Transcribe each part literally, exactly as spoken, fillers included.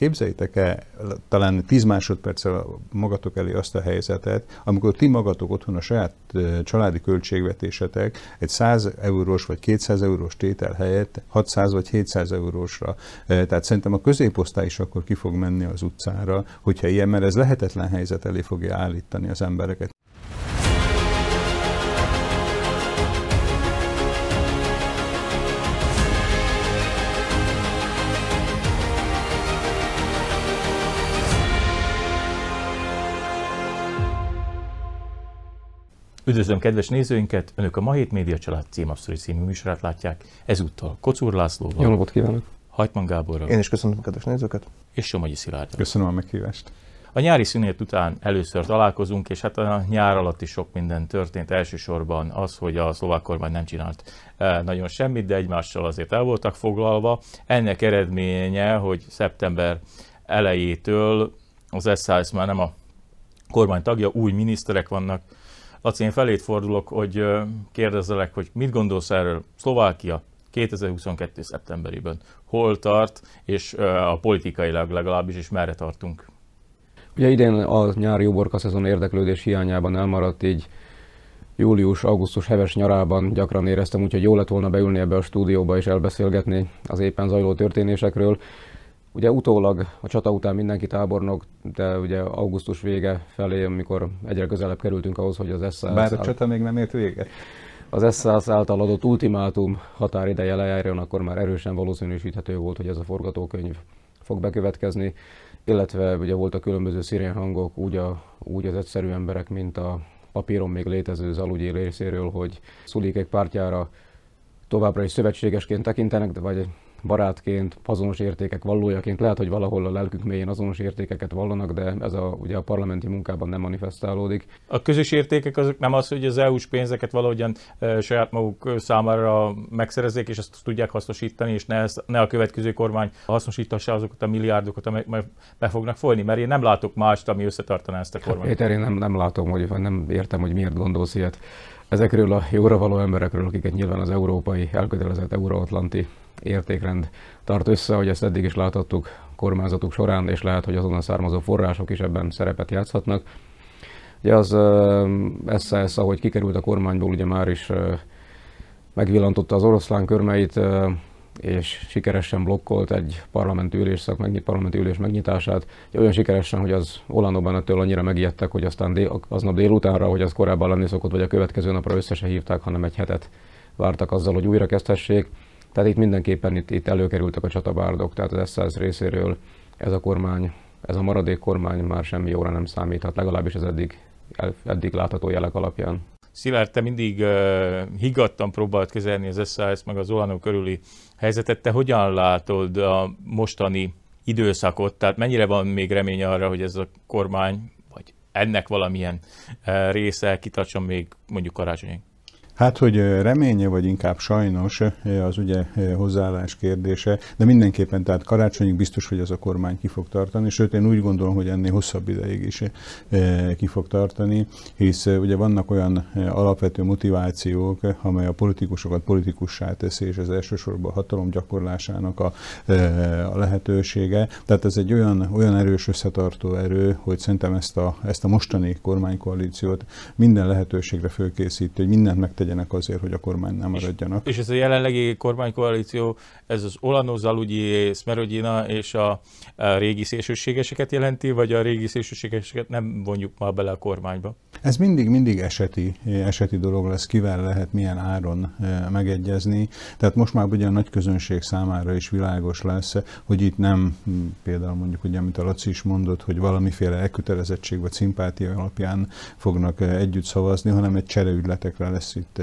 Képzeljétek el talán tíz másodperccel magatok elé azt a helyzetet, amikor ti magatok otthon a saját családi költségvetésetek egy száz eurós vagy kétszáz eurós tétel helyett hatszáz vagy hétszáz eurósra. Tehát szerintem a középosztály is akkor ki fog menni az utcára, hogyha ilyen, mert ez lehetetlen helyzet elé fogja állítani az embereket. Üdvözlöm kedves nézőinket! Önök a Ma hét Média Család Címapszori című műsorát látják. Ezúttal Kocur Lászlóval. Jó napot kívánok! Hajtman Gáborral. Én is köszönöm a kedves nézőket. És Somogyi Szilárd. Köszönöm a meghívást. A nyári szünet után először találkozunk, és hát a nyár alatt is sok minden történt. Elsősorban az, hogy a szlovák kormány nem csinált nagyon semmit, de egymással azért el voltak foglalva. Ennek eredménye, hogy szeptember elejétől az es zé es már nem a kormány tagja, új miniszterek vannak. Laci, én feléd fordulok, hogy kérdezzelek, hogy mit gondolsz erről? Szlovákia kétezer-huszonkettő. szeptemberében hol tart, és a politikailag legalábbis is merre tartunk? Ugye idén a nyári uborka szezon érdeklődés hiányában elmaradt, így július-augusztus heves nyarában gyakran éreztem, úgyhogy jó lett volna beülni ebbe a stúdióba és elbeszélgetni az éppen zajló történésekről. Ugye utólag a csata után mindenki tábornok, de ugye augusztus vége felé, amikor egyre közelebb kerültünk ahhoz, hogy az es zé es... Bár a csata még nem ért véget. Az es zé es által adott ultimátum határideje lejárjon, akkor már erősen valószínűsíthető volt, hogy ez a forgatókönyv fog bekövetkezni, illetve ugye voltak különböző szirén hangok, úgy, a, úgy az egyszerű emberek, mint a papíron még létező Zalugyi részéről, hogy Sulíkék pártjára továbbra is szövetségesként tekintenek, vagy barátként, azonos értékek vallójaként, lehet, hogy valahol a lelkük mélyén azonos értékeket vallanak, de ez a, ugye a parlamenti munkában nem manifestálódik. A közös értékek azok nem az, hogy az é u-s pénzeket valahogyan e, saját maguk számára megszerezzék, és ezt tudják hasznosítani, és ne, ezt, ne a következő kormány hasznosítassa azokat a milliárdokat, amelyek majd be fognak folyni, mert én nem látok mást, ami összetartaná ezt a kormányt. Péter, én nem, nem látom, hogy, nem értem, hogy miért gondolsz ilyet. Ezekről a jóra való emberekről, akiket nyilván az európai, elkötelezett euróatlanti értékrend tart össze, hogy ezt eddig is láthattuk kormányzatuk során, és lehet, hogy azonnal származó források is ebben szerepet játszhatnak. Ugye az es zé es, ahogy kikerült a kormányból, ugye már is megvillantotta az oroszlán körmeit, és sikeresen blokkolt egy parlamenti ülésszak, megnyit, parlamenti ülés megnyitását. Olyan sikeresen, hogy az Olanóban ettől annyira megijedtek, hogy aztán dél, aznap délutánra, hogy az korábban lenni szokott, vagy a következő napra össze se hívták, hanem egy hetet vártak azzal, hogy újra kezdhessék. Tehát itt mindenképpen itt, itt előkerültek a csatabárdok, tehát az es zé es részéről ez a kormány, ez a maradék kormány már semmi jóra nem számíthat, legalábbis ez eddig, eddig látható jelek alapján. Szilárd, te mindig uh, higgadtan próbált kezelni az es zé es meg az Olanó körüli helyzetet. Te hogyan látod a mostani időszakot? Tehát mennyire van még remény arra, hogy ez a kormány, vagy ennek valamilyen uh, része kitartson még mondjuk karácsonyig? Hát, hogy reménye, vagy inkább sajnos, az ugye hozzáállás kérdése, de mindenképpen tehát karácsonyig biztos, hogy ez a kormány ki fog tartani, sőt én úgy gondolom, hogy ennél hosszabb ideig is ki fog tartani, hisz ugye vannak olyan alapvető motivációk, amely a politikusokat politikussá teszi, és ez elsősorban a hatalom gyakorlásának a, a lehetősége. Tehát ez egy olyan, olyan erős összetartó erő, hogy szerintem ezt a, ezt a mostani kormánykoalíciót minden lehetőségre fölkészít, hogy mindent megtegyen azért, hogy a kormány nem maradjanak. És, és ez a jelenlegi kormánykoalíció, ez az Olano, Zalugyi, Smerodina és a, a régi szélsőségeseket jelenti, vagy a régi szélsőségeseket nem vonjuk már bele a kormányba? Ez mindig, mindig eseti, eseti dolog lesz, kivel lehet milyen áron megegyezni. Tehát most már ugye a nagy közönség számára is világos lesz, hogy itt nem például mondjuk, ugye, amit a Laci is mondott, hogy valamiféle elkötelezettség vagy szimpátia alapján fognak együtt szavazni, hanem egy csereügyletekre lesz itt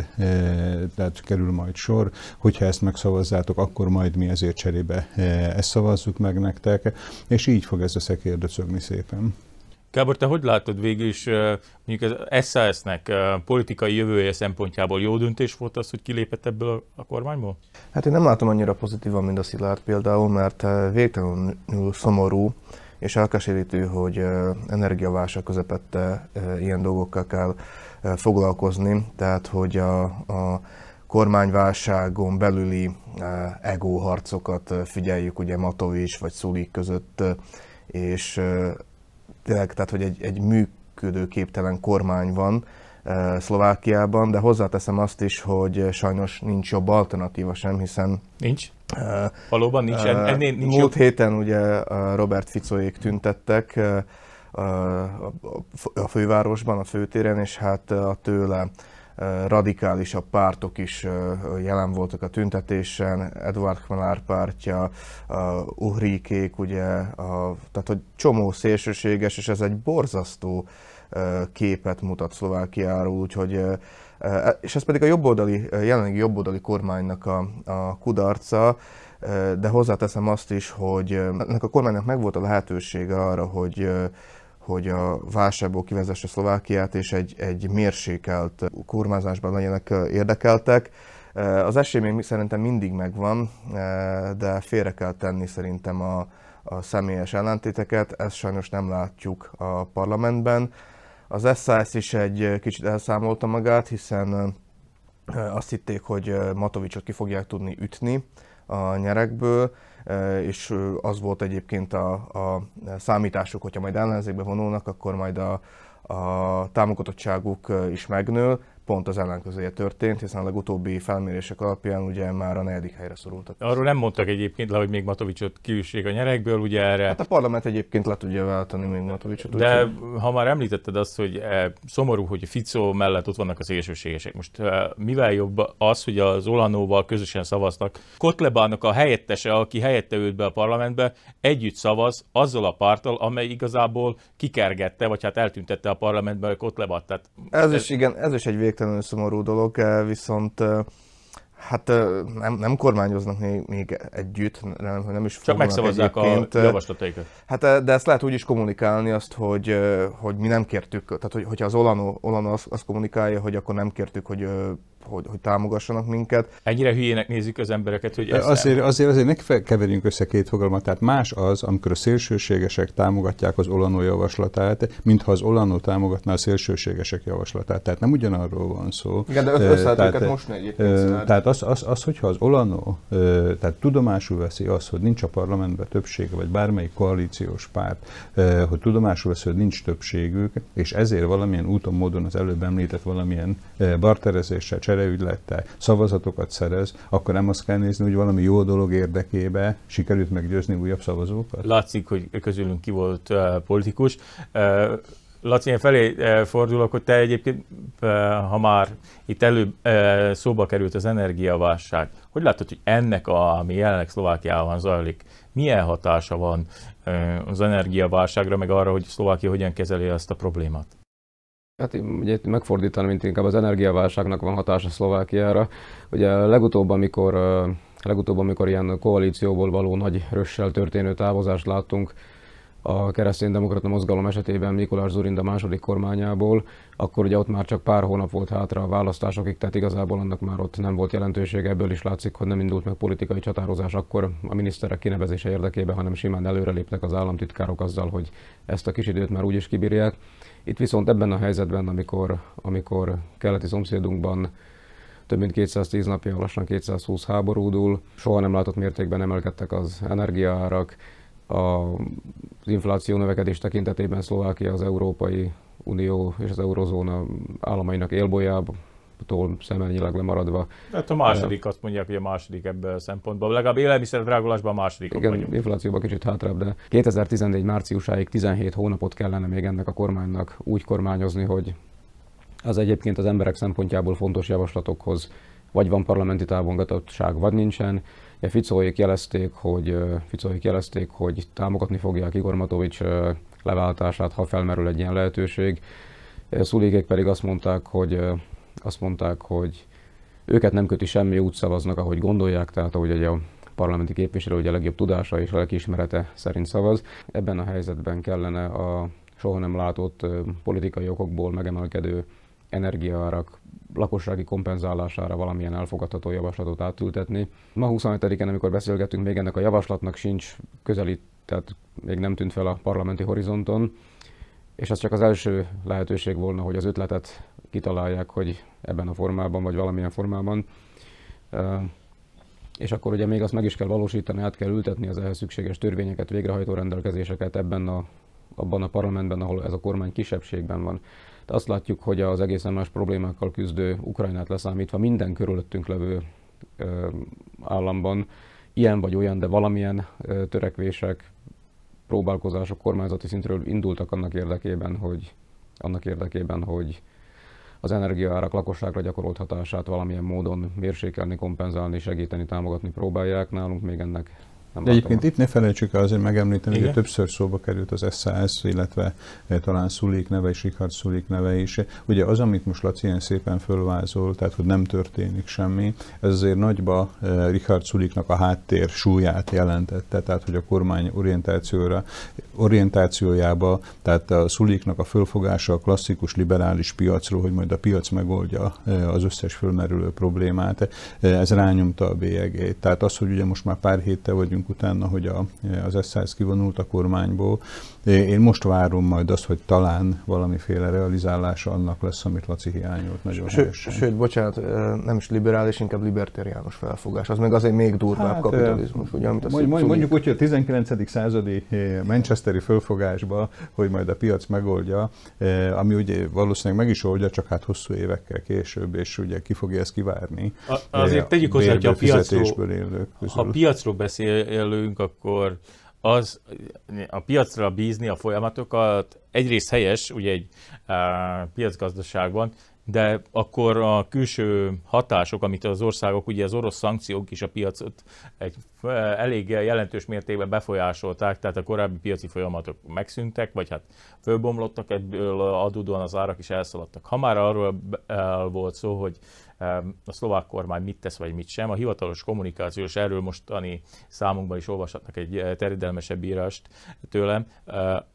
tehát kerül majd sor, hogyha ezt megszavazzátok, akkor majd mi ezért cserébe ezt szavazzuk meg nektek, és így fog ez a szekér döcögni szépen. Gábor, te hogy látod végül is, mondjuk az es zé es-nek politikai jövője szempontjából jó döntés volt az, hogy kilépett ebből a kormányból? Hát én nem látom annyira pozitívan, mint a Szilárd például, mert végtelenül szomorú és elkeserítő, hogy energiaválság közepette ilyen dolgokkal kell foglalkozni, tehát hogy a, a kormányválságon belüli egóharcokat figyeljük, ugye Matovič vagy Sulík között, és tényleg, tehát, hogy egy, egy működőképtelen kormány van Szlovákiában, de hozzáteszem azt is, hogy sajnos nincs jobb alternatíva sem, hiszen... Nincs? Valóban nincs. Uh, ennél nincs múlt jobb. Héten ugye Robert Ficoék tüntettek a fővárosban, a főtéren, és hát a tőle radikálisabb pártok is jelen voltak a tüntetésen, Eduard Kmeňár pártja, Uhríkék, ugye, a, tehát hogy csomó szélsőséges, és ez egy borzasztó képet mutat Szlovákiáról, úgyhogy, és ez pedig a jobboldali, jelenlegi jobboldali kormánynak a, a kudarca, de hozzáteszem azt is, hogy ennek a kormánynak megvolt a lehetősége arra, hogy hogy a válságból kivezesse Szlovákiát, és egy, egy mérsékelt kormányzásban legyenek érdekeltek. Az esély még szerintem mindig megvan, de félre kell tenni szerintem a, a személyes ellentéteket, ezt sajnos nem látjuk a parlamentben. Az es zé es is egy kicsit elszámolta magát, hiszen azt hitték, hogy Matovičot ki fogják tudni ütni a nyerekből, és az volt egyébként a, a számításuk, hogyha majd ellenzékbe vonulnak, akkor majd a, a támogatottságuk is megnő. Pont az ellenkezője történt, hiszen a legutóbbi felmérések alapján ugye már a negyedik helyre szorultak. Arról nem mondtak egyébként le, hogy még Matovičot kiüssék a nyerekből, ugye erre... Hát a parlament egyébként le tudja váltani még Matovičot. De úgy, ha már említetted azt, hogy szomorú, hogy Fico mellett ott vannak a szélsőségesek. Most mivel jobb az, hogy az Olanóval közösen szavaznak? Kotlebának a helyettese, aki helyette ült be a parlamentbe, együtt szavaz azzal a párttal, amely igazából kikergette, vagy hát eltüntette a parlamentbe a Kotlebát. Tehát ez, ez is igen, ez is egy vég... Végtelenül szomorú dolog, viszont hát nem, nem kormányoznak még, még együtt, nem, nem is fognak egyébként. Csak megszavazzák a javaslataikat. Hát, de ezt lehet úgy is kommunikálni azt, hogy, hogy mi nem kértük, tehát hogy, hogyha az Olano, Olano azt, azt kommunikálja, hogy akkor nem kértük, hogy, hogy, hogy támogassanak minket. Ennyire hülyének nézzük az embereket, hogy ez azért, azért, azért ne keverjünk össze két fogalmat, tehát más az, amikor a szélsőségesek támogatják az Olano javaslatát, mintha az Olano támogatná a szélsőségesek javaslatát, tehát nem ugyanarról van szó. Igen, de összeállt őket most egyébként. Tehát az, az, az, hogyha az Olano, tehát tudomásul veszi az, hogy nincs a parlamentben többsége, vagy bármelyik koalíciós párt, hogy tudomásul veszi, hogy nincs többségük, és ezért valamilyen úton, módon az előbb említett valamilyen barterezéssel, csereügylettel szavazatokat szerez, akkor nem azt kell nézni, hogy valami jó dolog érdekébe sikerült meggyőzni újabb szavazókat? Látszik, hogy közülünk ki volt uh, politikus. Uh, Laci, én felé fordulok, hogy te egyébként, ha már itt előbb szóba került az energiaválság, hogy látod, hogy ennek, a, ami jelenleg Szlovákiában zajlik, milyen hatása van az energiaválságra, meg arra, hogy Szlovákia hogyan kezeli ezt a problémát? Hát ugye megfordítanám, mint inkább az energiaválságnak van hatása Szlovákiára. Ugye legutóbb, amikor, legutóbb, amikor ilyen koalícióból való nagy rössel történő távozást láttunk, a kereszténydemokrata mozgalom esetében Mikolász Zurin a második kormányából, akkor ugye ott már csak pár hónap volt hátra a választásokig, tehát igazából annak már ott nem volt jelentősége, ebből is látszik, hogy nem indult meg politikai csatározás akkor a miniszterek kinevezése érdekében, hanem simán előreléptek az államtitkárok azzal, hogy ezt a kis időt már úgyis kibírják. Itt viszont ebben a helyzetben, amikor, amikor keleti szomszédunkban több mint kétszáztíz napja, lassan kétszázhúsz háborúdul, soha nem látott mértékben emelkedtek az energiaárak. Az infláció növekedés tekintetében Szlovákia az Európai Unió és az Eurozóna államainak élbolyától szemennyileg lemaradva. Hát a második, azt mondják, hogy a második ebben a szempontból, legalább élelmiszer drágulásban a másodikok vagyunk. Igen, inflációban kicsit hátrább, de kétezer-tizennégy márciusáig tizenhét hónapot kellene még ennek a kormánynak úgy kormányozni, hogy az egyébként az emberek szempontjából fontos javaslatokhoz vagy van parlamenti támogatottság, vagy nincsen. Ficoék jelezték, hogy, Ficoék jelezték, hogy támogatni fogják Igor Matovič leváltását, ha felmerül egy ilyen lehetőség. Sulíkék pedig azt mondták, hogy, azt mondták, hogy őket nem köti semmi, úgy szavaznak, ahogy gondolják, tehát ahogy a parlamenti képviselő ugye a legjobb tudása és a lelkiismerete szerint szavaz. Ebben a helyzetben kellene a soha nem látott politikai okokból megemelkedő energiaárak lakossági kompenzálására valamilyen elfogadható javaslatot átültetni. Ma huszonhetedikén, amikor beszélgetünk, még ennek a javaslatnak sincs közeli, tehát még nem tűnt fel a parlamenti horizonton, és ez csak az első lehetőség volna, hogy az ötletet kitalálják, hogy ebben a formában, vagy valamilyen formában. És akkor ugye még azt meg is kell valósítani, át kell ültetni az ehhez szükséges törvényeket, végrehajtó rendelkezéseket ebben a, abban a parlamentben, ahol ez a kormány kisebbségben van. De azt látjuk, hogy az egészen más problémákkal küzdő Ukrajnát leszámítva minden körülöttünk levő államban ilyen vagy olyan, de valamilyen törekvések, próbálkozások kormányzati szintről indultak annak érdekében, hogy, annak érdekében, hogy az energiaárak lakosságra gyakorolt hatását valamilyen módon mérsékelni, kompenzálni, segíteni, támogatni próbálják. Nálunk még ennek nem. De egyébként itt ne felejtsük el azért megemlíteni, hogy többször szóba került az es zé á es, illetve talán Sulík neve és Richard Sulík neve is. Ugye az, amit most Laci ilyen szépen fölvázol, tehát hogy nem történik semmi, ez azért nagyba Richard Suliknak a háttér súlyát jelentette, tehát hogy a kormány orientációra, orientációjába, tehát a Suliknak a fölfogása a klasszikus liberális piacról, hogy majd a piac megoldja az összes fölmerülő problémát, ez rányomta a bélyegét. Tehát az, hogy ugye most már pár héttel vagyunk utána, hogy a, az es zé á es kivonult a kormányból. Én most várom majd azt, hogy talán valamiféle realizálása annak lesz, amit Laci hiányolt nagyon helyesen. Sőt, bocsánat, nem is liberális, inkább libertériánus felfogás. Az meg azért még durvább hát, kapitalizmus, ugye, amit mondjuk, mondjuk, mondjuk úgy, hogy a tizenkilencedik századi manchesteri felfogásba, hogy majd a piac megoldja, ami ugye valószínűleg meg is oldja, csak hát hosszú évekkel később, és ugye ki fogja ezt kivárni. A, azért tegyük hozzá, hogy a piacról, ha piacról beszélünk, akkor az a piacra bízni a folyamatokat egyrészt helyes, ugye egy a, piacgazdaságban, de akkor a külső hatások, amit az országok, ugye az orosz szankciók is a piacot egy, elég jelentős mértékben befolyásolták, tehát a korábbi piaci folyamatok megszűntek, vagy hát fölbomlottak, ebből adódóan az árak is elszaladtak. Ha már arról volt szó, hogy a szlovák kormány mit tesz, vagy mit sem. A hivatalos kommunikációs, erről mostani számunkban is olvashatnak egy terjedelmesebb írást tőlem.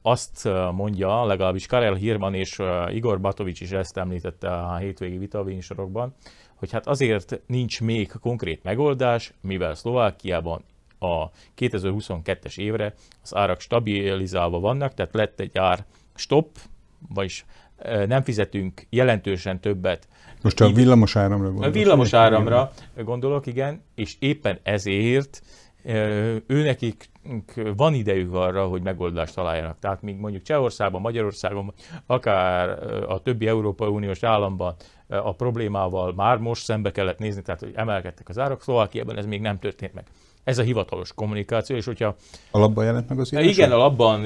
Azt mondja, legalábbis Karel Hirman és Igor Matovič is ezt említette a hétvégi vitavénysorokban, hogy hát azért nincs még konkrét megoldás, mivel Szlovákiában a kétezer-huszonkettes évre az árak stabilizálva vannak, tehát lett egy ár stop, vagyis nem fizetünk jelentősen többet. Most a villamos áramra gondolok. A villamos áramra gondolok, igen, és éppen ezért őnekik van idejük arra, hogy megoldást találjanak. Tehát még mondjuk Csehországban, Magyarországon, akár a többi Európai Uniós államban a problémával már most szembe kellett nézni, tehát hogy emelkedtek az árak, Szlovákiában ez még nem történt meg. Ez a hivatalos kommunikáció, és hogyha... Alapban jelent meg az írás? Igen, alapban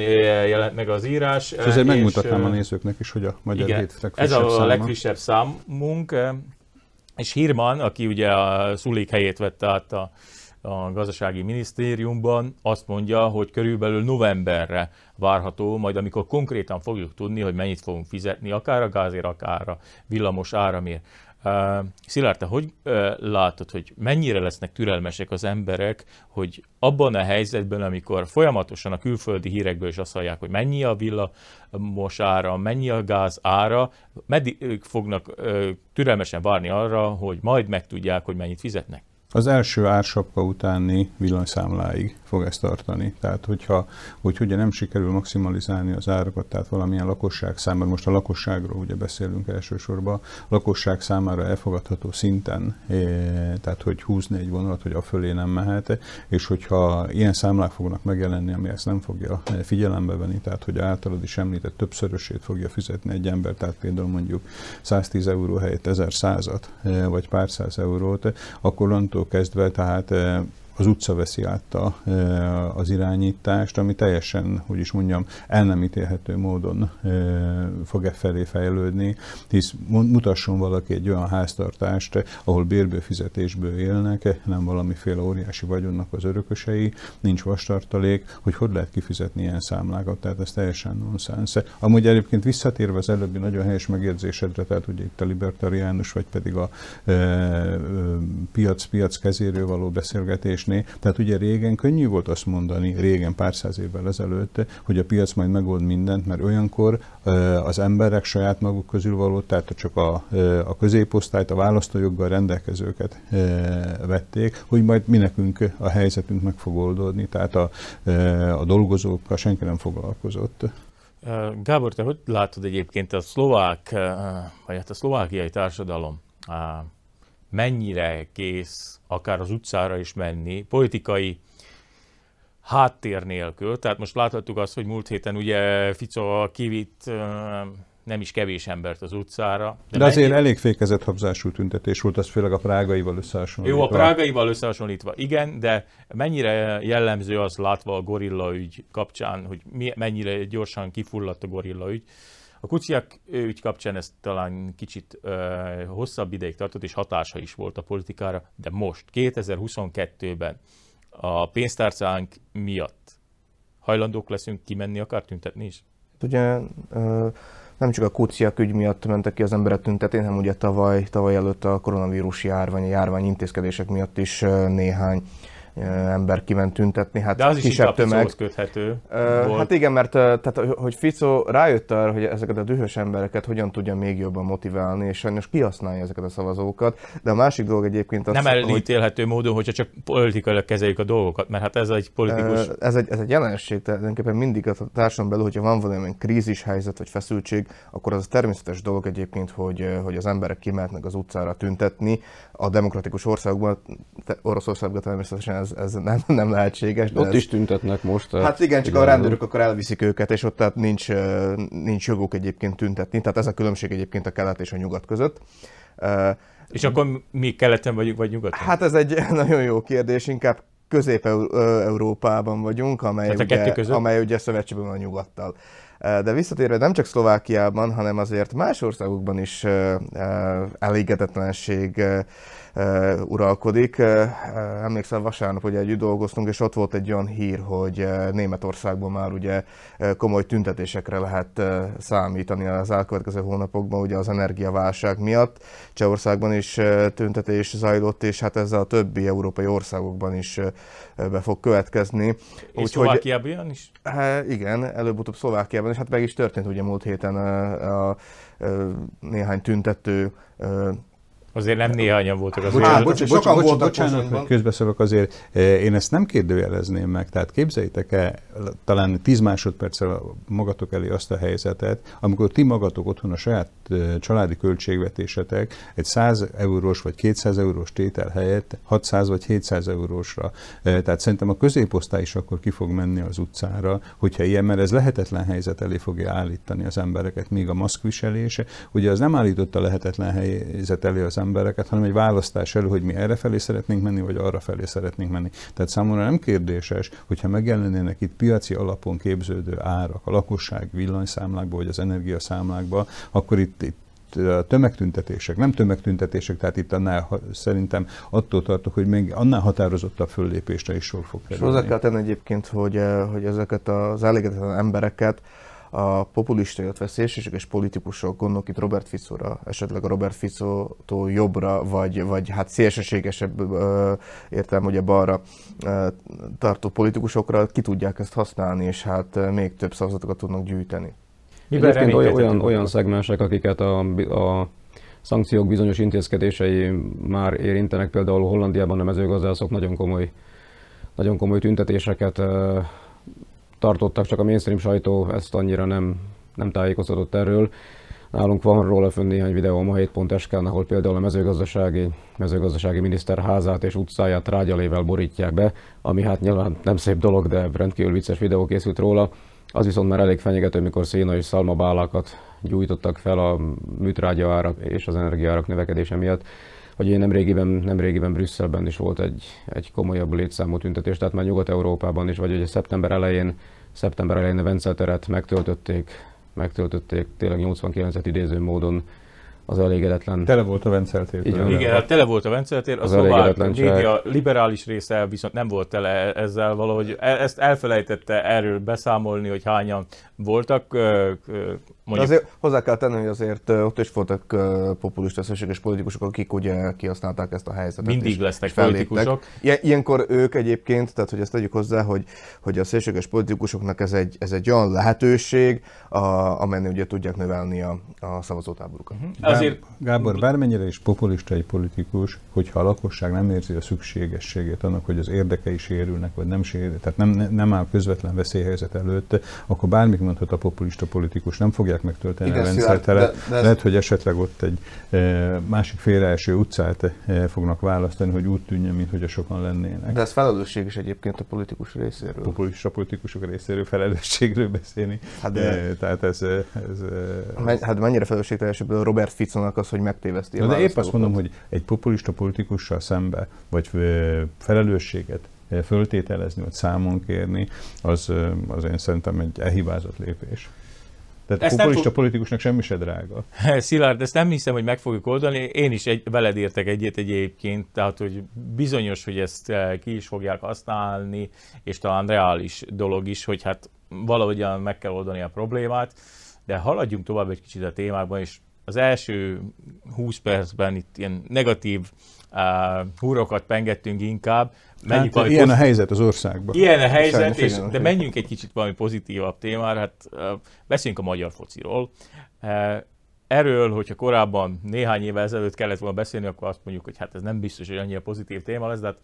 jelent meg az írás. És ezért megmutatnám a nézőknek is, hogy a magyar hét legfrissebb száma. Ez a legfrissebb számunk, és Hirman, aki ugye a Sulík helyét vette át a, a gazdasági minisztériumban, azt mondja, hogy körülbelül novemberre várható, majd amikor konkrétan fogjuk tudni, hogy mennyit fogunk fizetni, akár a gázért, akár a villamos áramért. Uh, Szilárd, te hogy uh, látod, hogy mennyire lesznek türelmesek az emberek, hogy abban a helyzetben, amikor folyamatosan a külföldi hírekből is azt hallják, hogy mennyi a villamos ára, mennyi a gáz ára, meddig fognak uh, türelmesen várni arra, hogy majd megtudják, hogy mennyit fizetnek? Az első ársapka utáni villanyszámláig fog ezt tartani. Tehát, hogyha hogy ugye nem sikerül maximalizálni az árakat, tehát valamilyen lakosság számára, most a lakosságról ugye beszélünk elsősorban, lakosság számára elfogadható szinten, tehát hogy húzni egy vonalat, hogy a fölé nem mehet, és hogyha ilyen számlák fognak megjelenni, ami ezt nem fogja figyelembe venni, tehát hogy általad is említett többszörösét fogja fizetni egy ember, tehát például mondjuk száztíz euró helyett ezerszázat, vagy pár száz eurót, akkor kezdve, tehát az utca veszi át a, az irányítást, ami teljesen, hogy is mondjam, el nem ítélhető módon fog e felé fejlődni, hisz mutasson valaki egy olyan háztartást, ahol bérből, fizetésből élnek, nem valamiféle óriási vagyonnak az örökösei, nincs vastartalék, hogy hogy lehet kifizetni ilyen számlákat, tehát ez teljesen nonsens. Amúgy egyébként visszatérve az előbbi nagyon helyes megérzésedre, tehát ugye itt a libertariánus, vagy pedig a piac-piac kezéről való beszélgetés, tehát ugye régen könnyű volt azt mondani, régen pár száz évvel ezelőtt, hogy a piac majd megold mindent, mert olyankor az emberek saját maguk közül való, tehát csak a, a középosztályt, a választójoggal rendelkezőket vették, hogy majd mi nekünk a helyzetünk meg fog oldódni, tehát a, a dolgozókkal senki nem foglalkozott. Gábor, te hogy látod egyébként a szlovák, vagy hát a szlovákiai társadalom mennyire kész akár az utcára is menni, politikai háttér nélkül. Tehát most láthattuk azt, hogy múlt héten ugye Fico kivitt nem is kevés embert az utcára. De, de azért mennyi... elég fékezett habzású tüntetés volt, az főleg a prágaival összehasonlítva. Jó, a prágaival összehasonlítva, igen, de mennyire jellemző az látva a gorilla ügy kapcsán, hogy mi, mennyire gyorsan kifulladt a gorilla ügy. A Kuciak ügy kapcsán ez talán kicsit ö, hosszabb ideig tartott, és hatása is volt a politikára, de most, kétezer-huszonkettőben a pénztárcánk miatt hajlandók leszünk kimenni, akár tüntetni is? Ugye ö, nem csak a Kuciak ügy miatt mentek ki az emberek tüntetni, hanem ugye tavaly, tavaly előtt a koronavírus járvány, a járvány intézkedések miatt is néhány ember kiment tüntetni, hát de az kisebb is tömeg. Köthető volt. Hát igen, mert tehát, hogy Fico rájött arra, hogy ezeket a dühös embereket hogyan tudja még jobban motiválni, és sajnos kihasználja ezeket a szavazókat, de a másik dolog egyébként az... Nem elítélhető hogy... módon, hogyha csak politikailag kezeljük a dolgokat, mert hát ez egy politikus... Ez egy, ez egy jelenség, tehát tulajdonképpen mindig a társadalom belül, hogyha van valamilyen krízishelyzet vagy feszültség, akkor az a természetes dolog egyébként, hogy, hogy az emberek kimehetnek az utcára tüntetni. A demokratikus országokban, Oroszországban természetesen ez, ez nem, nem lehetséges. Ott ez... is tüntetnek most. Hát igen, csak igen, a rendőrök akkor elviszik őket, és ott tehát nincs, nincs joguk egyébként tüntetni. Tehát ez a különbség egyébként a kelet és a nyugat között. És akkor mi keleten vagyunk, vagy nyugaton? Hát ez egy nagyon jó kérdés, inkább Közép-Európában vagyunk, amely, hát ugye, amely ugye szövetségben van a nyugattal. De visszatérve nem csak Szlovákiában, hanem azért más országokban is elégedetlenség uralkodik. Emlékszel, vasárnap ugye együtt dolgoztunk, és ott volt egy olyan hír, hogy Németországban már ugye komoly tüntetésekre lehet számítani az elkövetkező hónapokban ugye az energiaválság miatt. Csehországban is tüntetés zajlott, és hát ez a többi európai országokban is be fog következni. És Szlovákiában is? Hát igen, előbb-utóbb Szlovákiában, és hát meg is történt ugye múlt héten a, a, néhány tüntető. Azért nem néhányan voltak az Bocsán, bocsánat, sokan bocsánat, bocsánat hogy közbeszólok, azért én ezt nem kérdőjelezném meg, tehát képzeljétek el talán tíz másodperccel magatok elé azt a helyzetet, amikor ti magatok otthon a saját családi költségvetésetek egy száz eurós vagy kétszáz eurós tétel helyett hatszáz vagy hétszáz eurósra. Tehát szerintem a középosztály is akkor ki fog menni az utcára, hogyha ilyen, mert ez lehetetlen helyzet elé fogja állítani az embereket, még a maszkviselése. Ugye az nem állította lehetetlen helyzet elé az embereket, hanem egy választás elő, hogy mi errefelé szeretnénk menni, vagy arrafelé szeretnénk menni. Tehát számomra nem kérdéses, hogyha megjelennének itt piaci alapon képződő árak a lakosság villanyszámlákba, vagy az energiaszámlákba, akkor itt, itt tömegtüntetések, nem tömegtüntetések, tehát itt annál szerintem attól tartok, hogy még annál határozottabb föllépésre is sor fog kerülni. És hozzá kell tenni egyébként, hogy, hogy ezeket az elégedetlen embereket a populista, illetve szélsőséges politikusok, gondolok itt Robert Ficóra, esetleg a Robert Ficótól jobbra, vagy, vagy hát szélsőségesebb értelem, hogy a balra tartó politikusokra ki tudják ezt használni, és hát még több szavazatokat tudnak gyűjteni. Egyébként olyan, olyan szegmensek, akiket a, a szankciók bizonyos intézkedései már érintenek, például Hollandiában a mezőgazdászok nagyon komoly, nagyon komoly tüntetéseket tartottak, csak a mainstream sajtó ezt annyira nem, nem tájékoztatott erről. Nálunk van róla fönn néhány videó a ma hét pont es ká-n, ahol például a mezőgazdasági, mezőgazdasági miniszter házát és utcáját trágyalével borítják be, ami hát nyilván nem szép dolog, de rendkívül vicces videó készült róla. Az viszont már elég fenyegető, mikor széna és szalmabálákat gyújtottak fel a műtrágya árak és az energiaárak növekedése miatt. Hogy én nemrégiben, nemrégiben Brüsszelben is volt egy, egy komolyabb létszámú tüntetés, tehát már Nyugat-Európában is, vagy ugye szeptember elején, szeptember elején a Vencel teret megtöltötték, megtöltötték tényleg nyolcvankilencet idéző módon az elégedetlen... Tele volt a Vencel tér. Igen, igen, hát tele volt a Vencel tér, az, az elégedetlen média liberális része viszont nem volt tele ezzel valahogy, ezt elfelejtette erről beszámolni, hogy hányan voltak. Mondjuk... Azért hozzá kell tenni, hogy azért ott is voltak populista szélsőséges politikusok, akik ugye kihasználták ezt a helyzetet. Mindig lesznek politikusok. Ilyen, ilyenkor ők egyébként, tehát hogy ezt tegyük hozzá, hogy, hogy a szélsőséges politikusoknak ez egy, ez egy olyan lehetőség, a, amennyi ugye tudják növelni a, a szavazótáborukat. Uh-huh. Gá- azért... Gábor, bármennyire is populista egy politikus, hogyha a lakosság nem érzi a szükségességét annak, hogy az érdekei sérülnek, vagy nem sérül, tehát nem, nem áll közvetlen veszélyhelyzet előtt, akkor bármik mondhat a populista politikus, nem fogja fogják megtölteni igen, a rendszerteret. De, de ez... Lehet, hogy esetleg ott egy e, másik félreeső utcát e, fognak választani, hogy úgy tűnjön, mint hogy a sokan lennének. De ez felelősség is egyébként a politikus részéről. Populista politikusok részéről felelősségről beszélni. Hát, de... e, tehát ez... ez Men, hát mennyire felelősségteljesebb Robert Ficónak az, hogy megtéveszti a választókat. De épp azt mondom, hogy egy populista politikussal szembe, vagy felelősséget föltételezni, vagy számon kérni, az, az én szerintem egy elhibázott lépés. Tehát a populista fog... politikusnak semmi se drága. Szilárd, ezt nem hiszem, hogy meg fogjuk oldani. Én is egy, veled értek egyet egyébként, tehát hogy bizonyos, hogy ezt ki is fogják használni, és talán reális dolog is, hogy hát valahogyan meg kell oldani a problémát, de haladjunk tovább egy kicsit a témákban, és az első húsz percben itt ilyen negatív Uh, húrokat pengettünk inkább. Hát, valami ilyen pozit... a helyzet az országban. Ilyen a helyzet, és, de menjünk egy kicsit valami pozitívabb témára. Hát, uh, beszéljünk a magyar fociról. Uh, erről, hogyha korábban néhány évvel ezelőtt kellett volna beszélni, akkor azt mondjuk, hogy hát ez nem biztos, hogy annyira pozitív téma lesz, de hát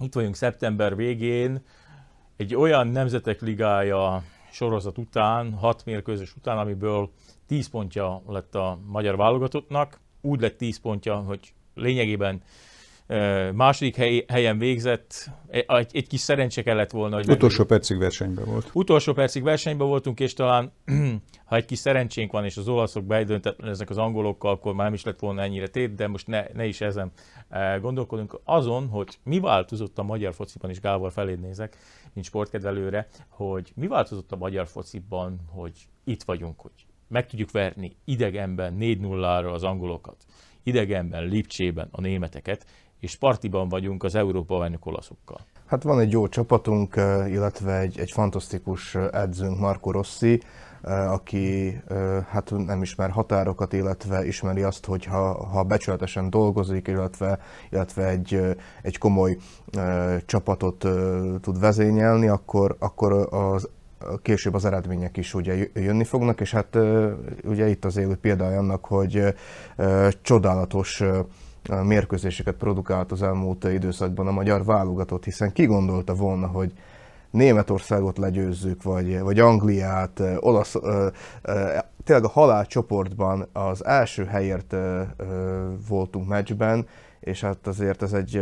itt vagyunk szeptember végén, egy olyan Nemzetek Ligája sorozat után, hat mérkőzés után, amiből tíz pontja lett a magyar válogatottnak. Úgy lett tíz pontja, hogy lényegében második helyen végzett, egy, egy kis szerencse kellett volna. Hogy utolsó meg... percig versenyben volt. Utolsó percig versenyben voltunk, és talán ha egy kis szerencsénk van, és az olaszok beidöntetlenek az angolokkal, akkor már nem is lett volna ennyire tét, de most ne, ne is ezen gondolkodunk. Azon, hogy mi változott a magyar fociban, és Gábor feléd nézek, mint sportkedvelőre, hogy mi változott a magyar fociban, hogy itt vagyunk, hogy meg tudjuk verni idegenben négy nullára az angolokat. Idegenben, Lipcsében a németeket, és partiban vagyunk az Európa-bajnok olaszokkal. Hát van egy jó csapatunk, illetve egy, egy fantasztikus edzőnk, Marco Rossi, aki hát nem ismer határokat, illetve ismeri azt, hogy ha, ha becsületesen dolgozik, illetve, illetve egy, egy komoly csapatot tud vezényelni, akkor, akkor az később az eredmények is ugye jönni fognak, és hát ugye itt az élő példája annak, hogy csodálatos mérkőzéseket produkált az elmúlt időszakban a magyar válogatott, hiszen ki gondolta volna, hogy Németországot legyőzzük, vagy, vagy Angliát, olasz, tényleg a halálcsoportban az első helyért voltunk meccsben, és hát azért ez egy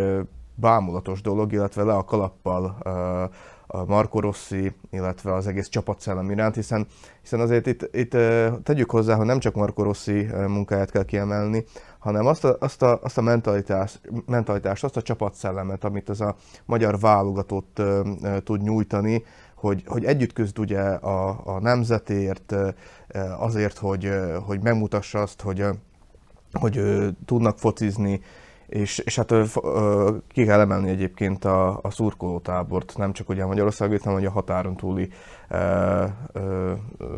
bámulatos dolog, illetve le a kalappal a Marco Rossi, illetve az egész csapatszellem iránt, hiszen, hiszen azért itt, itt tegyük hozzá, hogy nem csak Marco Rossi munkáját kell kiemelni, hanem azt a, azt a, azt a mentalitást, mentalitást, azt a csapatszellemet, amit ez a magyar válogatott tud nyújtani, hogy, hogy együtt küzd ugye a, a nemzetért, azért, hogy, hogy megmutassa azt, hogy, hogy tudnak focizni, És, és hát ki kell emelni egyébként a, a szurkolótábort, nem csak ugye Magyarországot, hanem a határon túli e, e,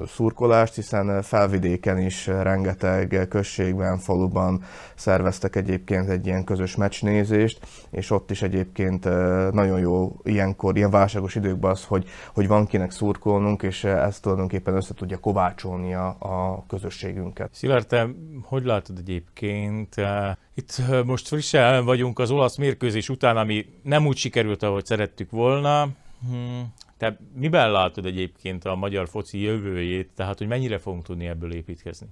szurkolást, hiszen Felvidéken is rengeteg községben, faluban szerveztek egyébként egy ilyen közös meccsnézést, és ott is egyébként nagyon jó ilyenkor, ilyen válságos időkben az, hogy, hogy van kinek szurkolnunk, és ezt tulajdonképpen össze tudja kovácsolni a, a közösségünket. Szilárd, te hogy látod egyébként? Itt most frissen vagyunk az olasz mérkőzés után, ami nem úgy sikerült, ahogy szerettük volna. Te miben látod egyébként a magyar foci jövőjét, tehát hogy mennyire fogunk tudni ebből építkezni?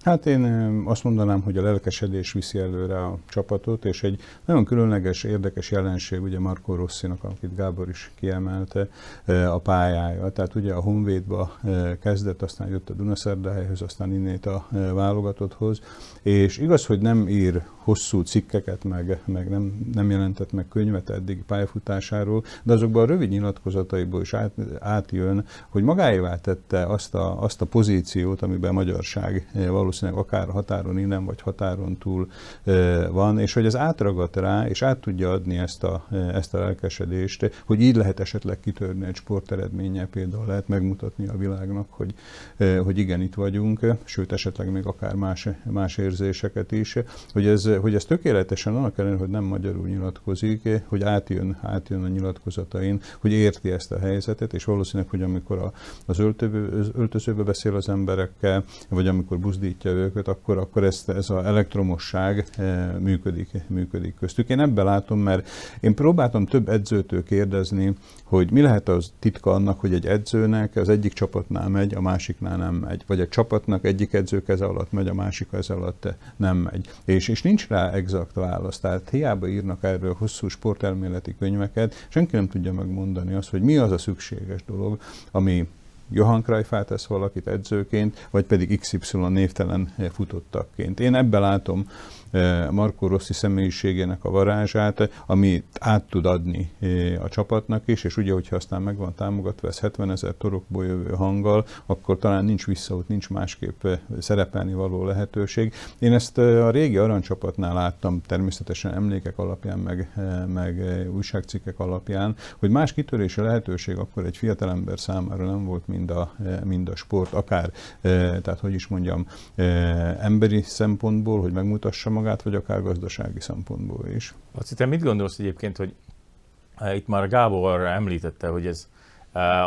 Hát én azt mondanám, hogy a lelkesedés viszi előre a csapatot, és egy nagyon különleges, érdekes jelenség ugye Marco Rossinak, akit Gábor is kiemelte, a pályája. Tehát ugye a Honvédba kezdett, aztán jött a Dunaszerdahelyhöz, aztán innét a válogatotthoz, és igaz, hogy nem ír hosszú cikkeket, meg, meg nem, nem jelentett meg könyvet eddigi pályafutásáról, de azokban a rövid nyilatkozataiból is át, átjön, hogy magáévá tette azt a, azt a pozíciót, amiben a magyarság valószínűleg akár határon innen, vagy határon túl van, és hogy ez átragadt rá, és át tudja adni ezt a, ezt a lelkesedést, hogy így lehet esetleg kitörni egy sporteredménnyel, például lehet megmutatni a világnak, hogy, hogy igen, itt vagyunk, sőt, esetleg még akár más, más érzéseket is, hogy ez hogy ez tökéletesen annak ellenére, hogy nem magyarul nyilatkozik, hogy átjön, átjön a nyilatkozatain, hogy érti ezt a helyzetet, és valószínűleg, hogy amikor az öltözőbe beszél az emberekkel, vagy amikor buzdítja mozgatja őket, akkor, akkor ezt, ez az elektromosság működik, működik köztük. Én ebben látom, mert én próbáltam több edzőtől kérdezni, hogy mi lehet az titka annak, hogy egy edzőnek az egyik csapatnál megy, a másiknál nem megy. Vagy egy csapatnak egyik edző keze alatt megy, a másik keze alatt nem megy. És, és nincs rá exakt válasz. Tehát hiába írnak erről hosszú sportelméleti könyveket, senki nem tudja megmondani azt, hogy mi az a szükséges dolog, ami Johan Krajčít tesz valakit edzőként, vagy pedig iksz ipszilon névtelen futottakként. Én ebben látom Marco Rossi személyiségének a varázsát, amit át tud adni a csapatnak is, és ugye, hogyha aztán meg van támogatva ez hetvenezer torokból jövő hanggal, akkor talán nincs visszaút, nincs másképp szerepelni való lehetőség. Én ezt a régi aranycsapatnál láttam, természetesen emlékek alapján, meg, meg újságcikkek alapján, hogy más kitörési lehetőség akkor egy fiatalember számára nem volt, mind a, mind a sport, akár, tehát hogy is mondjam, emberi szempontból, hogy megmutassa magát, vagy akár gazdasági szempontból is. Laci, te mit gondolsz egyébként, hogy itt már Gábor említette, hogy ez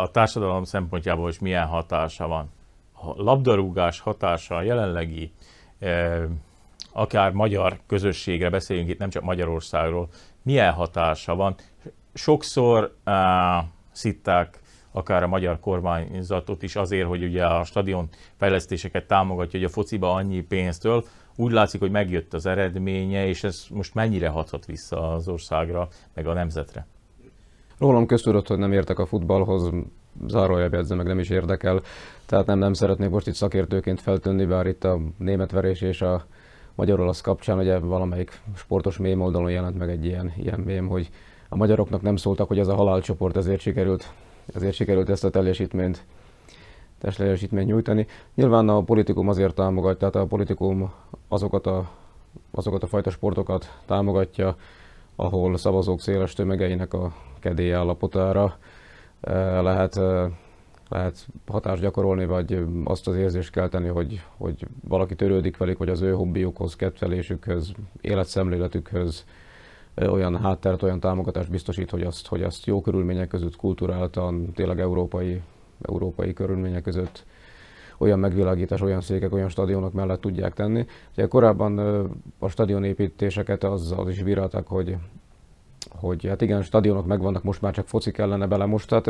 a társadalom szempontjából is milyen hatása van. A labdarúgás hatása a jelenlegi, akár magyar közösségre, beszéljünk itt nem csak Magyarországról, milyen hatása van. Sokszor szitták akár a magyar kormányzatot is azért, hogy ugye a stadion fejlesztéseket támogatja, hogy a fociba annyi pénztől. Úgy látszik, hogy megjött az eredménye, és ez most mennyire hathat vissza az országra, meg a nemzetre? Rólam köztudott, hogy nem értek a futballhoz, zárójelbe jegyzem, meg nem is érdekel. Tehát nem, nem szeretnék most itt szakértőként feltűnni, bár itt a németverés és a magyar-olasz kapcsán ugye valamelyik sportos mém oldalon jelent meg egy ilyen, ilyen mém, hogy a magyaroknak nem szóltak, hogy ez a halálcsoport, ezért sikerült, ezért sikerült ezt a teljesítményt. testlejesítményt nyújtani. Nyilván a politikum azért támogatja, tehát a politikum azokat a, azokat a fajta sportokat támogatja, ahol szavazók széles tömegeinek a kedély állapotára lehet, lehet hatást gyakorolni, vagy azt az érzést kelteni, hogy, hogy valaki törődik velük, hogy az ő hobbiukhoz, kedvelésükhöz, életszemléletükhöz olyan háttert, olyan támogatást biztosít, hogy azt, hogy azt jó körülmények között, kulturáltan, tényleg európai európai körülmények között olyan megvilágítás, olyan székek, olyan stadionok mellett tudják tenni. Ugye korábban a stadionépítéseket azzal is bírálták, hogy, hogy hát igen, stadionok megvannak, most már csak foci kellene bele most, tehát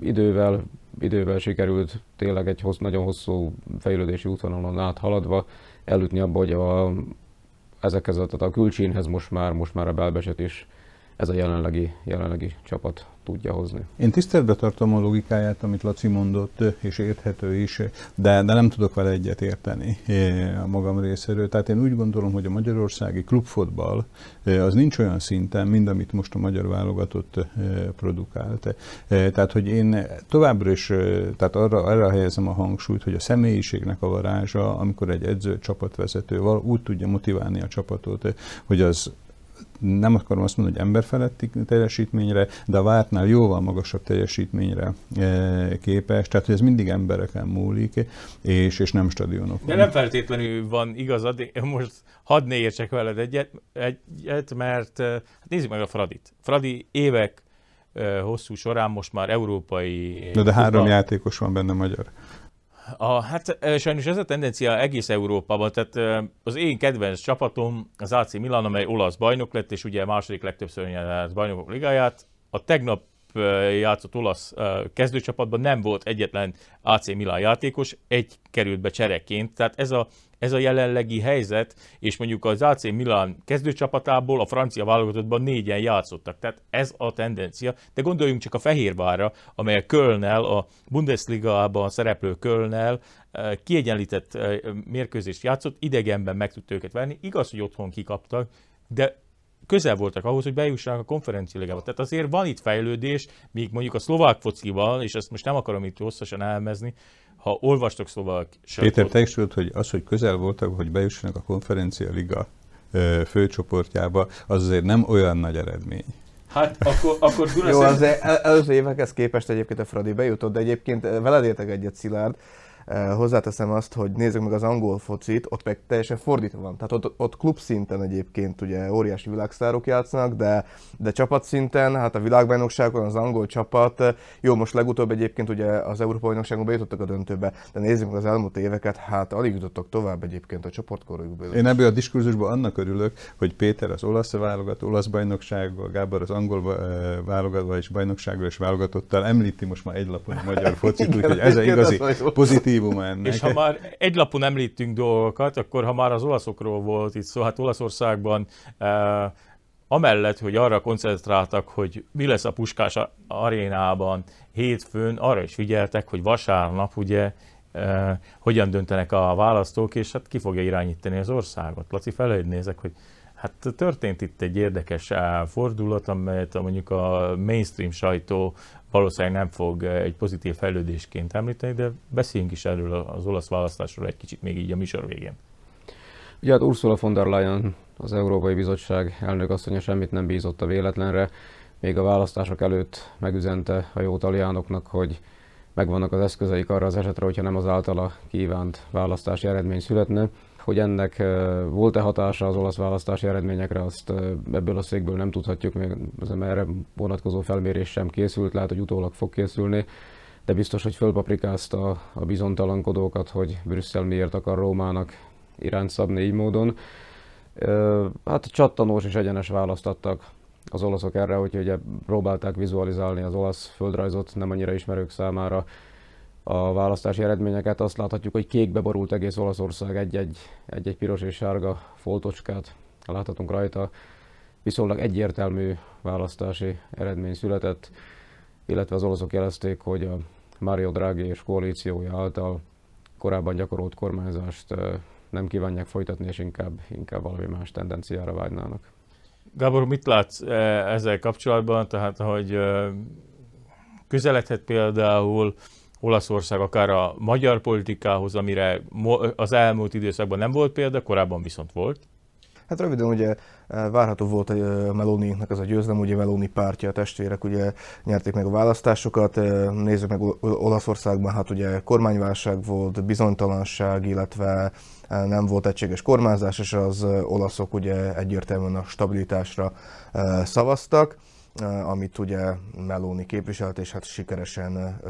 idővel, idővel sikerült tényleg egy hossz, nagyon hosszú fejlődési útvonalon áthaladva eljutni abba, hogy a, ezekhez a, tehát a külcsínhez most már, most már a belbeset is ez a jelenlegi, jelenlegi csapat tudja hozni. Én tiszteletbe tartom a logikáját, amit Laci mondott, és érthető is, de, de nem tudok vele egyet érteni a magam részéről. Tehát én úgy gondolom, hogy a magyarországi klubfotball az nincs olyan szinten, mint amit most a magyar válogatott produkált. Tehát, hogy én továbbra is tehát arra, arra helyezem a hangsúlyt, hogy a személyiségnek a varázsa, amikor egy edző csapatvezető úgy tudja motiválni a csapatot, hogy az nem akarom azt mondani, hogy emberfeletti teljesítményre, de a vártnál jóval magasabb teljesítményre képes. Tehát, hogy ez mindig embereken múlik, és, és nem stadionokon. De nem feltétlenül van igazad, most hadd ne értsek veled egyet, egyet mert hát nézzük meg a Fradit. Fradi évek hosszú során most már európai... De, de három játékos van benne magyar. A, hát sajnos ez a tendencia egész Európában, tehát az én kedvenc csapatom az á cé Milan, amely olasz bajnok lett, és ugye második legtöbbször nyert bajnokok ligáját. A tegnap játszott olasz kezdőcsapatban nem volt egyetlen á cé Milan játékos, egy került be csereként, tehát ez a, ez a jelenlegi helyzet, és mondjuk az á cé Milan kezdőcsapatából a francia válogatottban négyen játszottak, tehát ez a tendencia, de gondoljunk csak a Fehérvárra, amely a Kölnnel, a Bundesliga-ban szereplő Kölnnel kiegyenlített mérkőzést játszott, idegenben meg tudta őket venni, igaz, hogy otthon kikaptak, de közel voltak ahhoz, hogy bejussanak a konferencia ligába. Tehát azért van itt fejlődés, míg mondjuk a szlovák focival, és ezt most nem akarom itt hosszasan elemezni, ha olvastok szlovák... Péter, te is tudod, hogy az, hogy közel voltak, hogy bejussanak a konferencia liga főcsoportjába, az azért nem olyan nagy eredmény. Hát akkor, akkor különösen... Jó, az előző évekhez képest egyébként a Fradi bejutott, de egyébként veled értek egyet, Szilárd. Hozzáteszem azt, hogy nézzük meg az angol focit, ott meg teljesen fordítva van. Tehát ott, ott klub szinten egyébként ugye óriási világsztárok játszanak, de, de csapat szinten, hát a világbajnokságon az angol csapat, jó, most legutóbb egyébként ugye az Európa-bajnokságon bejutottak a döntőbe, de nézzük meg az elmúlt éveket, hát alig jutottak tovább egyébként a csoportkorokból. Én ebből a diskurzusban annak örülök, hogy Péter az olasz válogató, olasz bajnoksággal, Gábor az angol válogató és bajnoksággal és válogatottal említi most már egy lapon a magyar focit, hogy ez igazi pozitívum ennek. És ha már egy lapon említünk dolgokat, akkor ha már az olaszokról volt itt szó, hát Olaszországban eh, amellett, hogy arra koncentráltak, hogy mi lesz a Puskás arénában hétfőn, arra is figyeltek, hogy vasárnap ugye eh, hogyan döntenek a választók, és hát ki fogja irányítani az országot. Laci, feléd nézek, hogy hát történt itt egy érdekes fordulat, amelyet mondjuk a mainstream sajtó valószínűleg nem fog egy pozitív fejlődésként említeni, de beszéljünk is erről az olasz választásról egy kicsit még így a műsor végén. Ugye hát Ursula von der Leyen, az Európai Bizottság elnökasszonya semmit nem bízott a véletlenre. Még a választások előtt megüzente a jó taliánoknak, hogy megvannak az eszközeik arra az esetre, hogyha nem az általa kívánt választási eredmény születne. Hogy ennek volt-e hatása az olasz választási eredményekre, azt ebből a székből nem tudhatjuk, mert erre vonatkozó felmérés sem készült, lehet, hogy utólag fog készülni, de biztos, hogy fölpaprikázta a bizonytalankodókat, hogy Brüsszel miért akar Rómának irányt szabni így módon. Hát csattanós és egyenes választ adtak az olaszok erre, hogy ugye próbálták vizualizálni az olasz földrajzot nem annyira ismerők számára, a választási eredményeket, azt láthatjuk, hogy kékbe borult egész Olaszország, egy-egy, egy-egy piros és sárga foltocskát láthatunk rajta. Viszonylag egyértelmű választási eredmény született, illetve az olaszok jelezték, hogy a Mario Draghi és koalíciója által korábban gyakorolt kormányzást nem kívánják folytatni, és inkább, inkább valami más tendenciára vágynának. Gábor, mit látsz ezzel kapcsolatban? Tehát, hogy közeledhet például Olaszország akár a magyar politikához, amire az elmúlt időszakban nem volt példa, korábban viszont volt? Hát röviden ugye várható volt a Meloninak az a győzelem, ugye Meloni pártja, a testvérek ugye nyerték meg a választásokat, nézzük meg Olaszországban, hát ugye kormányválság volt, bizonytalanság, illetve nem volt egységes kormányzás, és az olaszok ugye egyértelműen a stabilitásra szavaztak, amit ugye Meloni képviselt, és hát sikeresen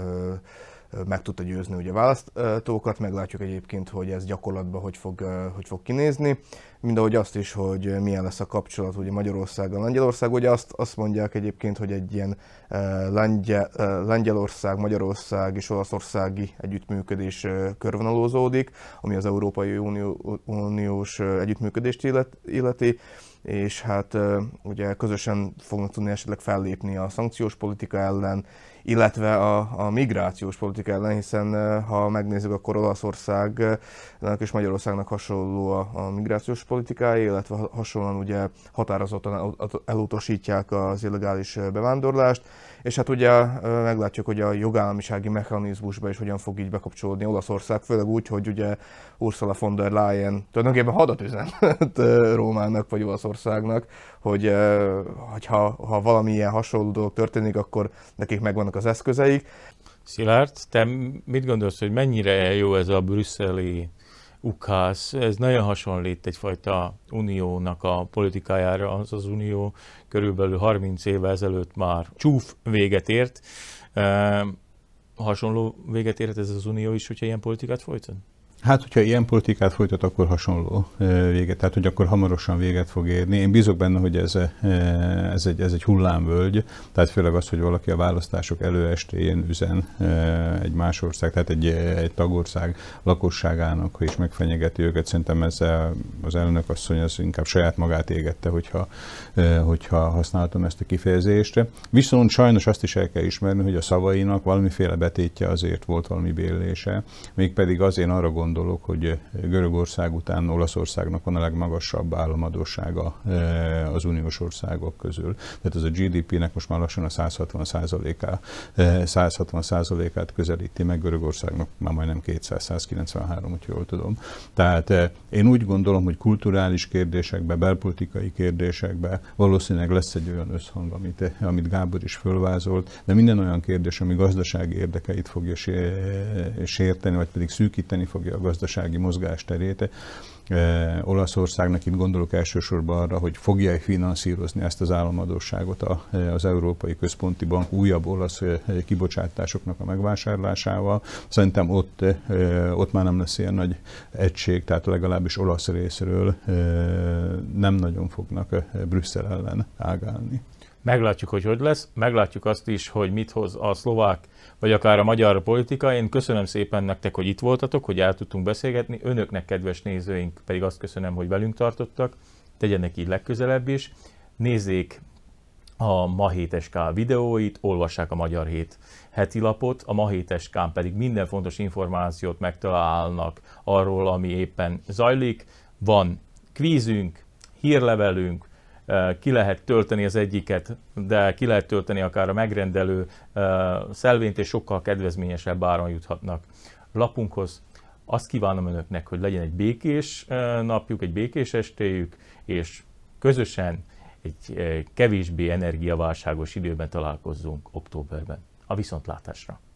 meg tudta győzni ugye a választókat, meglátjuk egyébként, hogy ez gyakorlatban hogy fog, hogy fog kinézni, mindahogy azt is, hogy milyen lesz a kapcsolat ugye Magyarországgal, Lengyelország, ugye azt, azt mondják egyébként, hogy egy ilyen Lengyel, Lengyelország, Magyarország és Olaszországi együttműködés körvonalozódik, ami az Európai Unió, Uniós együttműködést illeti, és hát ugye közösen fognak tudni esetleg fellépni a szankciós politika ellen, illetve a, a migrációs politika ellen, hiszen ha megnézzük, akkor Olaszországnak és Magyarországnak hasonló a, a migrációs politikája, illetve hasonlóan ugye határozottan elutasítják az illegális bevándorlást, és hát ugye meglátjuk, hogy a jogállamisági mechanizmusba is hogyan fog így bekapcsolódni Olaszország, főleg úgy, hogy ugye Ursula von der Leyen tulajdonképpen hadat üzent Rómának vagy Olaszországnak, hogy, hogy ha, ha valamilyen hasonló dolog történik, akkor nekik megvannak az eszközeik. Szilárd, te mit gondolsz, hogy mennyire jó ez a brüsszeli ukász? Ez nagyon hasonlít egyfajta uniónak a politikájára. Az az unió körülbelül harminc éve ezelőtt már csúf véget ért. E, hasonló véget érhet ez az unió is, hogyha ilyen politikát folytat? Hát, hogyha ilyen politikát folytat, akkor hasonló véget, tehát hogy akkor hamarosan véget fog érni. Én bízok benne, hogy ez, ez, egy, ez egy hullámvölgy, tehát főleg az, hogy valaki a választások előestéjén üzen egy más ország, tehát egy, egy tagország lakosságának, és megfenyegeti őket. Szerintem ez az elnök asszony az inkább saját magát égette, hogyha, hogyha használtam ezt a kifejezést. Viszont sajnos azt is el kell ismerni, hogy a szavainak valamiféle betétje azért volt, valami bérlése, mégpedig az, én arra gondolom, gondolok, hogy Görögország után Olaszországnak van a legmagasabb államadóssága az uniós országok közül. Tehát ez a gé dé pének most már lassan a száz hatvan százalékát közelíti meg, Görögországnak már majdnem kétszáz, százkilencvenhárom, úgy jól tudom. Tehát én úgy gondolom, hogy kulturális kérdésekbe, belpolitikai kérdésekbe valószínűleg lesz egy olyan összhang, amit, amit Gábor is fölvázolt, de minden olyan kérdés, ami gazdasági érdekeit fogja sérteni, vagy pedig szűkíteni fogja a gazdasági mozgásterét Olaszországnak, itt gondolok elsősorban arra, hogy fogja finanszírozni ezt az államadósságot az Európai Központi Bank újabb olasz kibocsátásoknak a megvásárlásával. Szerintem ott, ott már nem lesz ilyen nagy egység, tehát legalábbis olasz részről nem nagyon fognak Brüsszel ellen ágálni. Meglátjuk, hogy hogy lesz, meglátjuk azt is, hogy mit hoz a szlovák, vagy akár a magyar politika. Én köszönöm szépen nektek, hogy itt voltatok, hogy el tudtunk beszélgetni. Önöknek, kedves nézőink, pedig azt köszönöm, hogy velünk tartottak. Tegyenek így legközelebb is. Nézzék a ma hét pont es ká videóit, olvassák a Magyar Hét heti lapot. A ma hét pont es ká pedig minden fontos információt megtalálnak arról, ami éppen zajlik. Van kvízünk, hírlevelünk, ki lehet tölteni az egyiket, de ki lehet tölteni akár a megrendelő szelvényt, és sokkal kedvezményesebb áron juthatnak lapunkhoz. Azt kívánom önöknek, hogy legyen egy békés napjuk, egy békés estéjük, és közösen egy kevésbé energiaválságos időben találkozzunk októberben. A viszontlátásra!